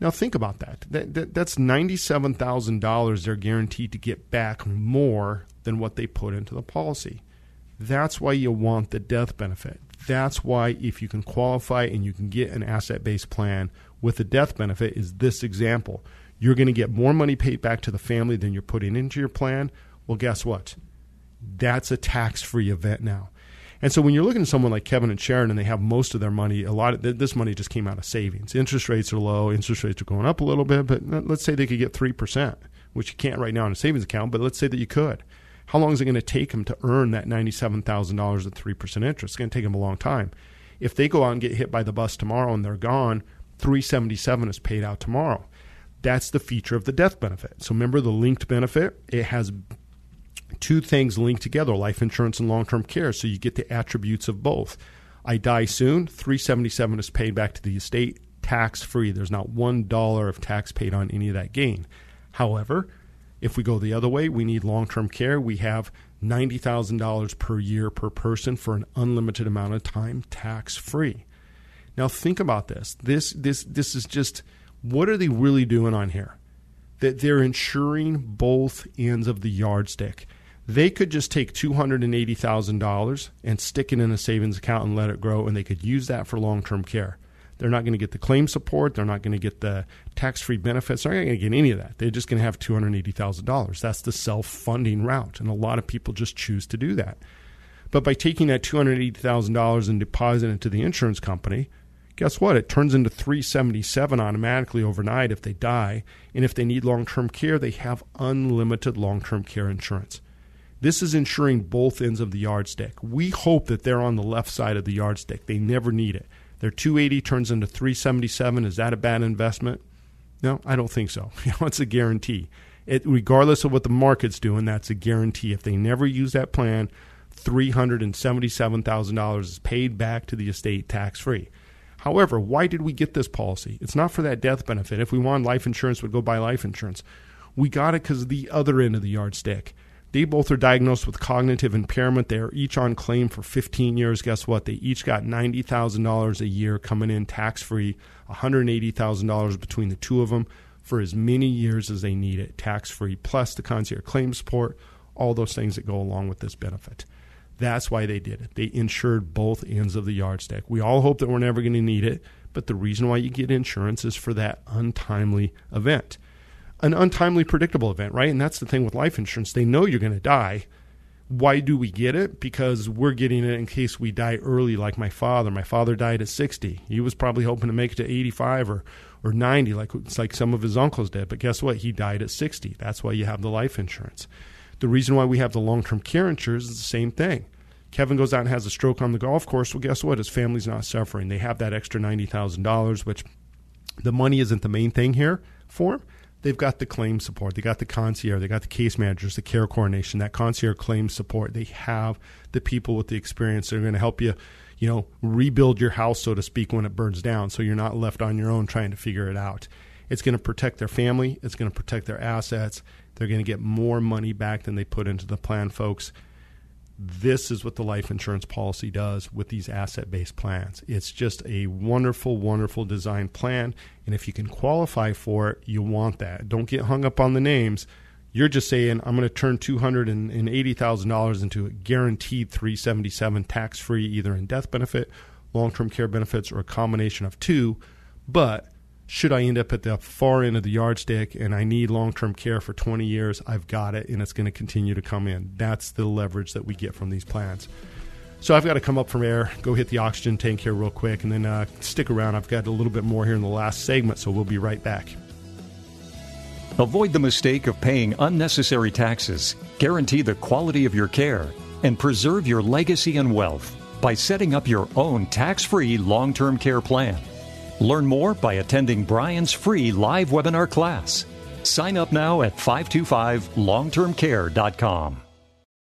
Now think about that. That's $97,000 they're guaranteed to get back more than what they put into the policy. That's why you want the death benefit. That's why if you can qualify and you can get an asset-based plan with the death benefit is this example. You're going to get more money paid back to the family than you're putting into your plan. Well, guess what? That's a tax-free event now. And so when you're looking at someone like Kevin and Sharon and they have most of their money, a lot of this money just came out of savings. Interest rates are low. Interest rates are going up a little bit, but let's say they could get 3%, which you can't right now in a savings account, but let's say that you could. How long is it going to take them to earn that $97,000 at 3% interest? It's going to take them a long time. If they go out and get hit by the bus tomorrow and they're gone, $377 is paid out tomorrow. That's the feature of the death benefit. So remember the linked benefit? It has two things linked together, life insurance and long-term care, so you get the attributes of both. I die soon, $377 is paid back to the estate tax-free. There's not $1 of tax paid on any of that gain. However, if we go the other way, we need long-term care. We have $90,000 per year per person for an unlimited amount of time tax-free. Now think about this. This is just, what are they really doing on here? That they're insuring both ends of the yardstick. They could just take $280,000 and stick it in a savings account and let it grow, and they could use that for long-term care. They're not going to get the claim support. They're not going to get the tax-free benefits. They're not going to get any of that. They're just going to have $280,000. That's the self-funding route, and a lot of people just choose to do that. But by taking that $280,000 and depositing it to the insurance company, guess what? It turns into $377,000 automatically overnight if they die. And if they need long-term care, they have unlimited long-term care insurance. This is insuring both ends of the yardstick. We hope that they're on the left side of the yardstick. They never need it. Their $280,000 turns into $377,000. Is that a bad investment? No, I don't think so. It's a guarantee. Regardless of what the market's doing, that's a guarantee. If they never use that plan, $377,000 is paid back to the estate tax-free. However, why did we get this policy? It's not for that death benefit. If we wanted life insurance, we'd go buy life insurance. We got it because of the other end of the yardstick. They both are diagnosed with cognitive impairment. They are each on claim for 15 years. Guess what? They each got $90,000 a year coming in tax-free, $180,000 between the two of them for as many years as they need it tax-free, plus the concierge claim support, all those things that go along with this benefit. That's why they did it. They insured both ends of the yardstick. We all hope that we're never going to need it, but the reason why you get insurance is for that untimely event. An untimely, predictable event, right? And that's the thing with life insurance. They know you're going to die. Why do we get it? Because we're getting it in case we die early, like my father. My father died at 60. He was probably hoping to make it to 85 or 90, like some of his uncles did. But guess what? He died at 60. That's why you have the life insurance. The reason why we have the long-term care insurance is the same thing. Kevin goes out and has a stroke on the golf course. Well, guess what? His family's not suffering. They have that extra $90,000, which the money isn't the main thing here for him. They've got the claim support. They got the concierge. They got the case managers, the care coordination, that concierge claim support. They have the people with the experience that are going to help you, rebuild your house, so to speak, when it burns down, so you're not left on your own trying to figure it out. It's going to protect their family. It's going to protect their assets. They're going to get more money back than they put into the plan, folks. This is what the life insurance policy does with these asset-based plans. It's just a wonderful, wonderful design plan. And if you can qualify for it, you want that. Don't get hung up on the names. You're just saying, I'm going to turn $280,000 into a guaranteed $377,000 tax-free, either in death benefit, long-term care benefits, or a combination of two. But should I end up at the far end of the yardstick and I need long-term care for 20 years, I've got it, and it's going to continue to come in. That's the leverage that we get from these plans. So I've got to come up from air, go hit the oxygen tank here real quick, and then stick around. I've got a little bit more here in the last segment, so we'll be right back. Avoid the mistake of paying unnecessary taxes. Guarantee the quality of your care and preserve your legacy and wealth by setting up your own tax-free long-term care plan. Learn more by attending Brian's free live webinar class. Sign up now at 525longtermcare.com.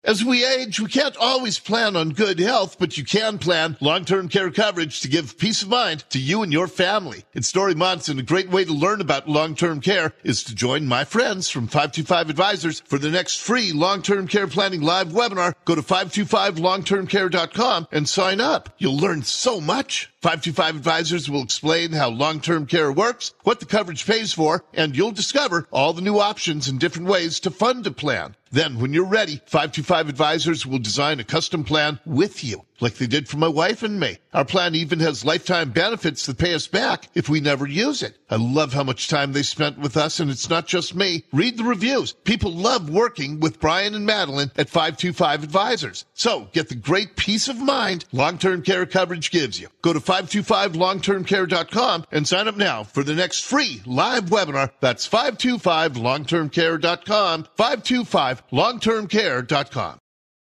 As we age, we can't always plan on good health, but you can plan long-term care coverage to give peace of mind to you and your family. At Story Monson, a great way to learn about long-term care is to join my friends from 525 Advisors for the next free long-term care planning live webinar. Go to 525longtermcare.com and sign up. You'll learn so much. 525 Advisors will explain how long-term care works, what the coverage pays for, and you'll discover all the new options and different ways to fund a plan. Then, when you're ready, 525 Advisors will design a custom plan with you, like they did for my wife and me. Our plan even has lifetime benefits that pay us back if we never use it. I love how much time they spent with us, and it's not just me. Read the reviews. People love working with Brian and Madeline at 525 Advisors. So, get the great peace of mind long-term care coverage gives you. Go to 525longtermcare.com and sign up now for the next free live webinar. That's 525longtermcare.com, 525longtermcare.com.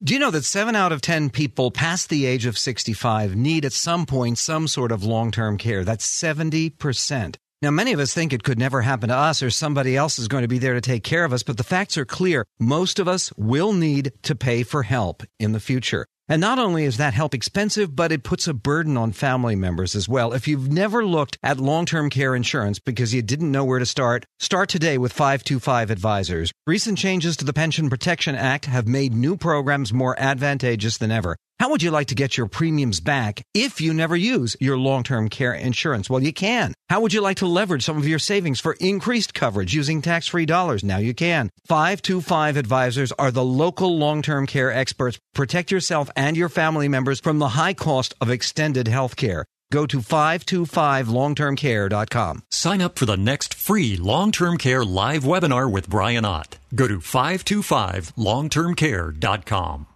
Do you know that 7 out of 10 people past the age of 65 need at some point some sort of long-term care? That's 70%. Now, many of us think it could never happen to us or somebody else is going to be there to take care of us, but the facts are clear. Most of us will need to pay for help in the future. And not only is that help expensive, but it puts a burden on family members as well. If you've never looked at long-term care insurance because you didn't know where to start today with 525 Advisors. Recent changes to the Pension Protection Act have made new programs more advantageous than ever. How would you like to get your premiums back if you never use your long-term care insurance? Well, you can. How would you like to leverage some of your savings for increased coverage using tax-free dollars? Now you can. 525 Advisors are the local long-term care experts. Protect yourself and your family members from the high cost of extended health care. Go to 525longtermcare.com. Sign up for the next free long-term care live webinar with Brian Ott. Go to 525longtermcare.com.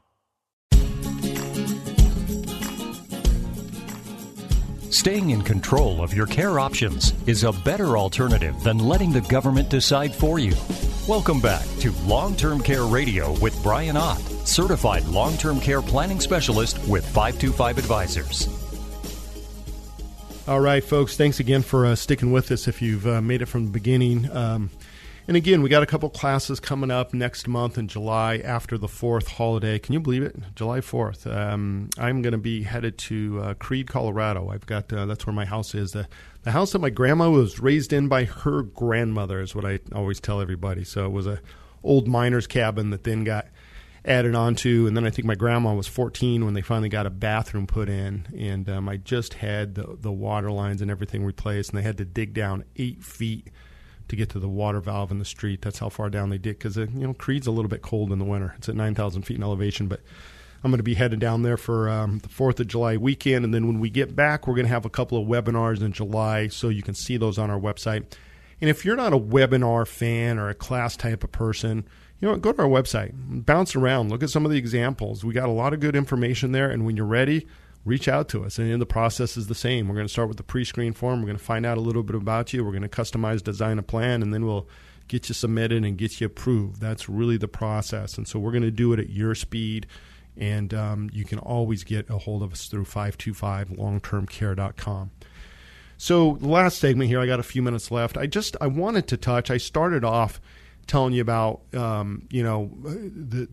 Staying in control of your care options is a better alternative than letting the government decide for you. Welcome back to Long-Term Care Radio with Brian Ott, certified long-term care planning specialist with 525 Advisors. All right, folks, thanks again for sticking with us if you've made it from the beginning. And again, we got a couple classes coming up next month in July after the 4th holiday. Can you believe it? July 4th. I'm going to be headed to Creed, Colorado. I've got that's where my house is. The house that my grandma was raised in by her grandmother is what I always tell everybody. So it was a old miner's cabin that then got added on to, and then I think my grandma was 14 when they finally got a bathroom put in, and I just had the water lines and everything replaced, and they had to dig down 8 feet to get to the water valve in the street. That's how far down they did, because Creed's a little bit cold in the winter. It's at 9,000 feet in elevation, but I'm going to be headed down there for the 4th of July weekend, and then when we get back, we're going to have a couple of webinars in July, so you can see those on our website. And if you're not a webinar fan or a class type of person, go to our website, bounce around, look at some of the examples. We got a lot of good information there, and when you're ready, reach out to us. And in the process is the same. We're going to start with the pre-screen form. We're going to find out a little bit about you. We're going to customize, design a plan, and then we'll get you submitted and get you approved. That's really the process. And so we're going to do it at your speed, and you can always get a hold of us through 525longtermcare.com. So the last segment here, I got a few minutes left. I wanted to touch, I started off telling you about, the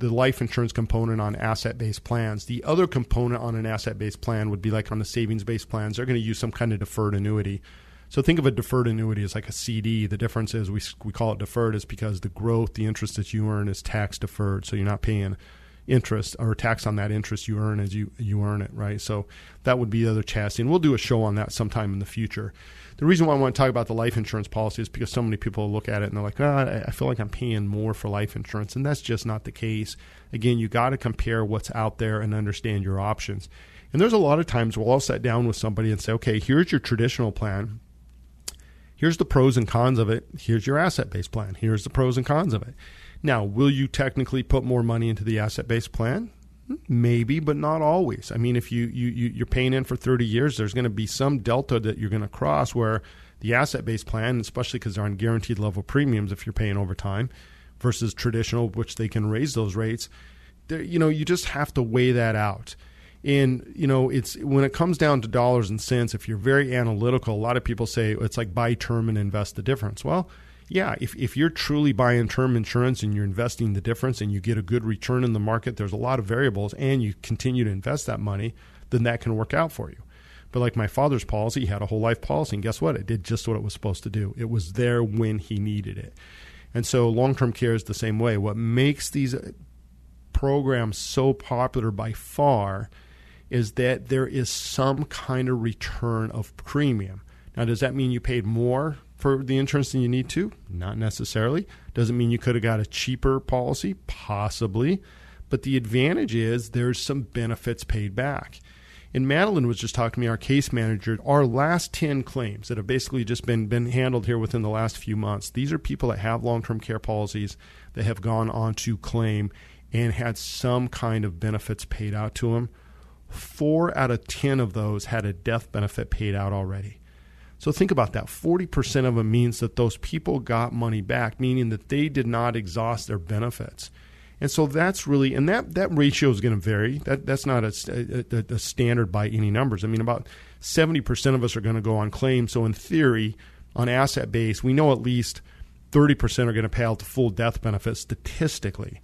life insurance component on asset-based plans. The other component on an asset-based plan would be like on the savings-based plans. They're going to use some kind of deferred annuity. So think of a deferred annuity as like a CD. The difference is we call it deferred is because the growth, the interest that you earn is tax deferred. So you're not paying interest or tax on that interest you earn as you earn it, right? So that would be the other chassis. And we'll do a show on that sometime in the future. The reason why I want to talk about the life insurance policy is because so many people look at it and they're like, I feel like I'm paying more for life insurance. And that's just not the case. Again, you got to compare what's out there and understand your options. And there's a lot of times we'll all sit down with somebody and say, okay, here's your traditional plan. Here's the pros and cons of it. Here's your asset-based plan. Here's the pros and cons of it. Now, will you technically put more money into the asset-based plan? Maybe, but not always. I mean, if you're paying in for 30 years, there's going to be some delta that you're going to cross where the asset-based plan, especially because they're on guaranteed level premiums if you're paying over time versus traditional, which they can raise those rates, you just have to weigh that out. And, it's when it comes down to dollars and cents, if you're very analytical, a lot of people say it's like buy term and invest the difference. Well, yeah, if you're truly buying term insurance and you're investing the difference and you get a good return in the market, there's a lot of variables, and you continue to invest that money, then that can work out for you. But like my father's policy, he had a whole life policy, and guess what? It did just what it was supposed to do. It was there when he needed it. And so long-term care is the same way. What makes these programs so popular by far is that there is some kind of return of premium. Now, does that mean you paid more for the insurance than you need to? Not necessarily. Doesn't mean you could have got a cheaper policy, possibly. But the advantage is there's some benefits paid back. And Madeline was just talking to me, our case manager, our last 10 claims that have basically just been handled here within the last few months. These are people that have long-term care policies that have gone on to claim and had some kind of benefits paid out to them. 4 out of 10 of those had a death benefit paid out already. So think about that. 40% of them means that those people got money back, meaning that they did not exhaust their benefits. And so that's really, and that ratio is going to vary. That's not a standard by any numbers. I mean, about 70% of us are going to go on claim. So in theory, on asset base, we know at least 30% are going to pay out the full death benefit statistically.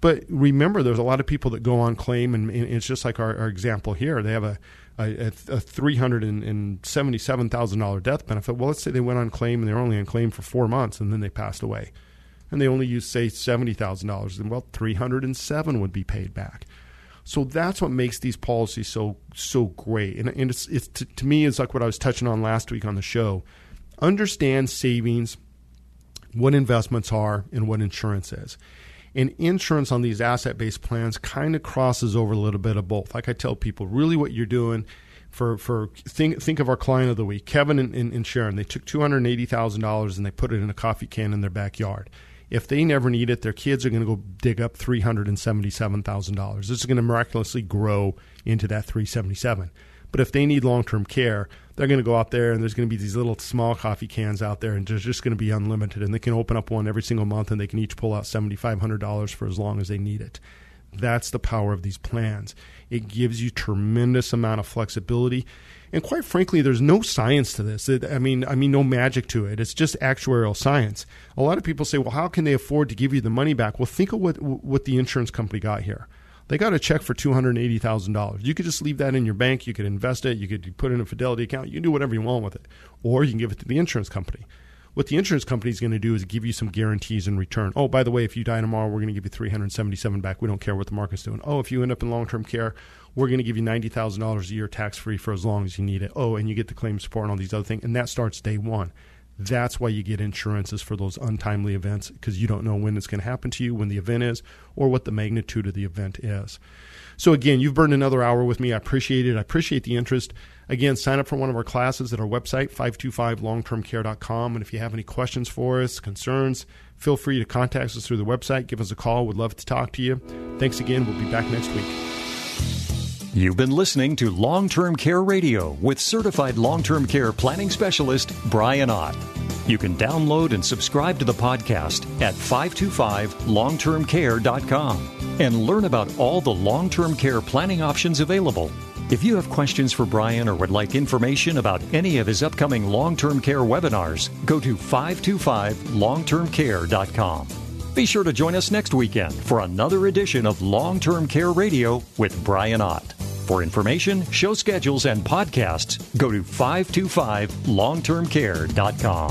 But remember, there's a lot of people that go on claim, and it's just like our example here. They have a $377,000 death benefit. Well, let's say they went on claim and they were only on claim for 4 months, and then they passed away. And they only used, say, $70,000. And, well, $307,000 would be paid back. So that's what makes these policies so great. And it's to me, it's like what I was touching on last week on the show. Understand savings, what investments are, and what insurance is. And insurance on these asset-based plans kind of crosses over a little bit of both. Like I tell people, really what you're doing Think of our client of the week, Kevin and Sharon. They took $280,000 and they put it in a coffee can in their backyard. If they never need it, their kids are going to go dig up $377,000. This is going to miraculously grow into that $377,000. But if they need long-term care, they're going to go out there and there's going to be these little small coffee cans out there, and there's just going to be unlimited. And they can open up one every single month, and they can each pull out $7,500 for as long as they need it. That's the power of these plans. It gives you tremendous amount of flexibility. And quite frankly, there's no science to this. I mean, no magic to it. It's just actuarial science. A lot of people say, well, how can they afford to give you the money back? Well, think of what the insurance company got here. They got a check for $280,000. You could just leave that in your bank. You could invest it. You could put it in a Fidelity account. You can do whatever you want with it. Or you can give it to the insurance company. What the insurance company is going to do is give you some guarantees in return. Oh, by the way, if you die tomorrow, we're going to give you $377,000 back. We don't care what the market's doing. Oh, if you end up in long-term care, we're going to give you $90,000 a year tax-free for as long as you need it. Oh, and you get the claim support and all these other things, and that starts day one. That's why you get insurances for those untimely events, because you don't know when it's going to happen to you, when the event is, or what the magnitude of the event is. So again, you've burned another hour with me. I appreciate it. I appreciate the interest. Again, sign up for one of our classes at our website, 525longtermcare.com. And if you have any questions for us, concerns, feel free to contact us through the website. Give us a call. We'd love to talk to you. Thanks again. We'll be back next week. You've been listening to Long-Term Care Radio with certified long-term care planning specialist, Brian Ott. You can download and subscribe to the podcast at 525longtermcare.com and learn about all the long-term care planning options available. If you have questions for Brian or would like information about any of his upcoming long-term care webinars, go to 525longtermcare.com. Be sure to join us next weekend for another edition of Long-Term Care Radio with Brian Ott. For information, show schedules, and podcasts, go to 525longtermcare.com.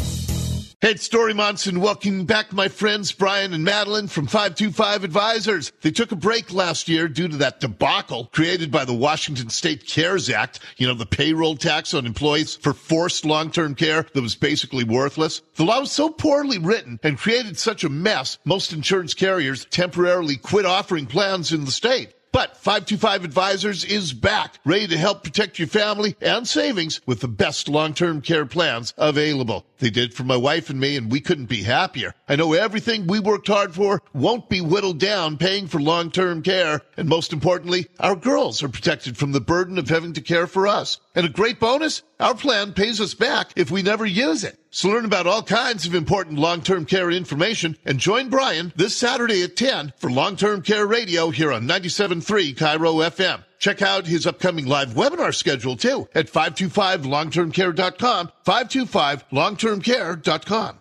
Hey, it's Story Monson. Welcome back, my friends, Brian and Madeline from 525 Advisors. They took a break last year due to that debacle created by the Washington State CARES Act, the payroll tax on employees for forced long-term care that was basically worthless. The law was so poorly written and created such a mess, most insurance carriers temporarily quit offering plans in the state. But 525 Advisors is back, ready to help protect your family and savings with the best long-term care plans available. They did for my wife and me, and we couldn't be happier. I know everything we worked hard for won't be whittled down paying for long-term care. And most importantly, our girls are protected from the burden of having to care for us. And a great bonus, our plan pays us back if we never use it. So learn about all kinds of important long-term care information and join Brian this Saturday at 10 for Long-Term Care Radio here on 97.3 Cairo FM. Check out his upcoming live webinar schedule, too, at 525longtermcare.com, 525longtermcare.com.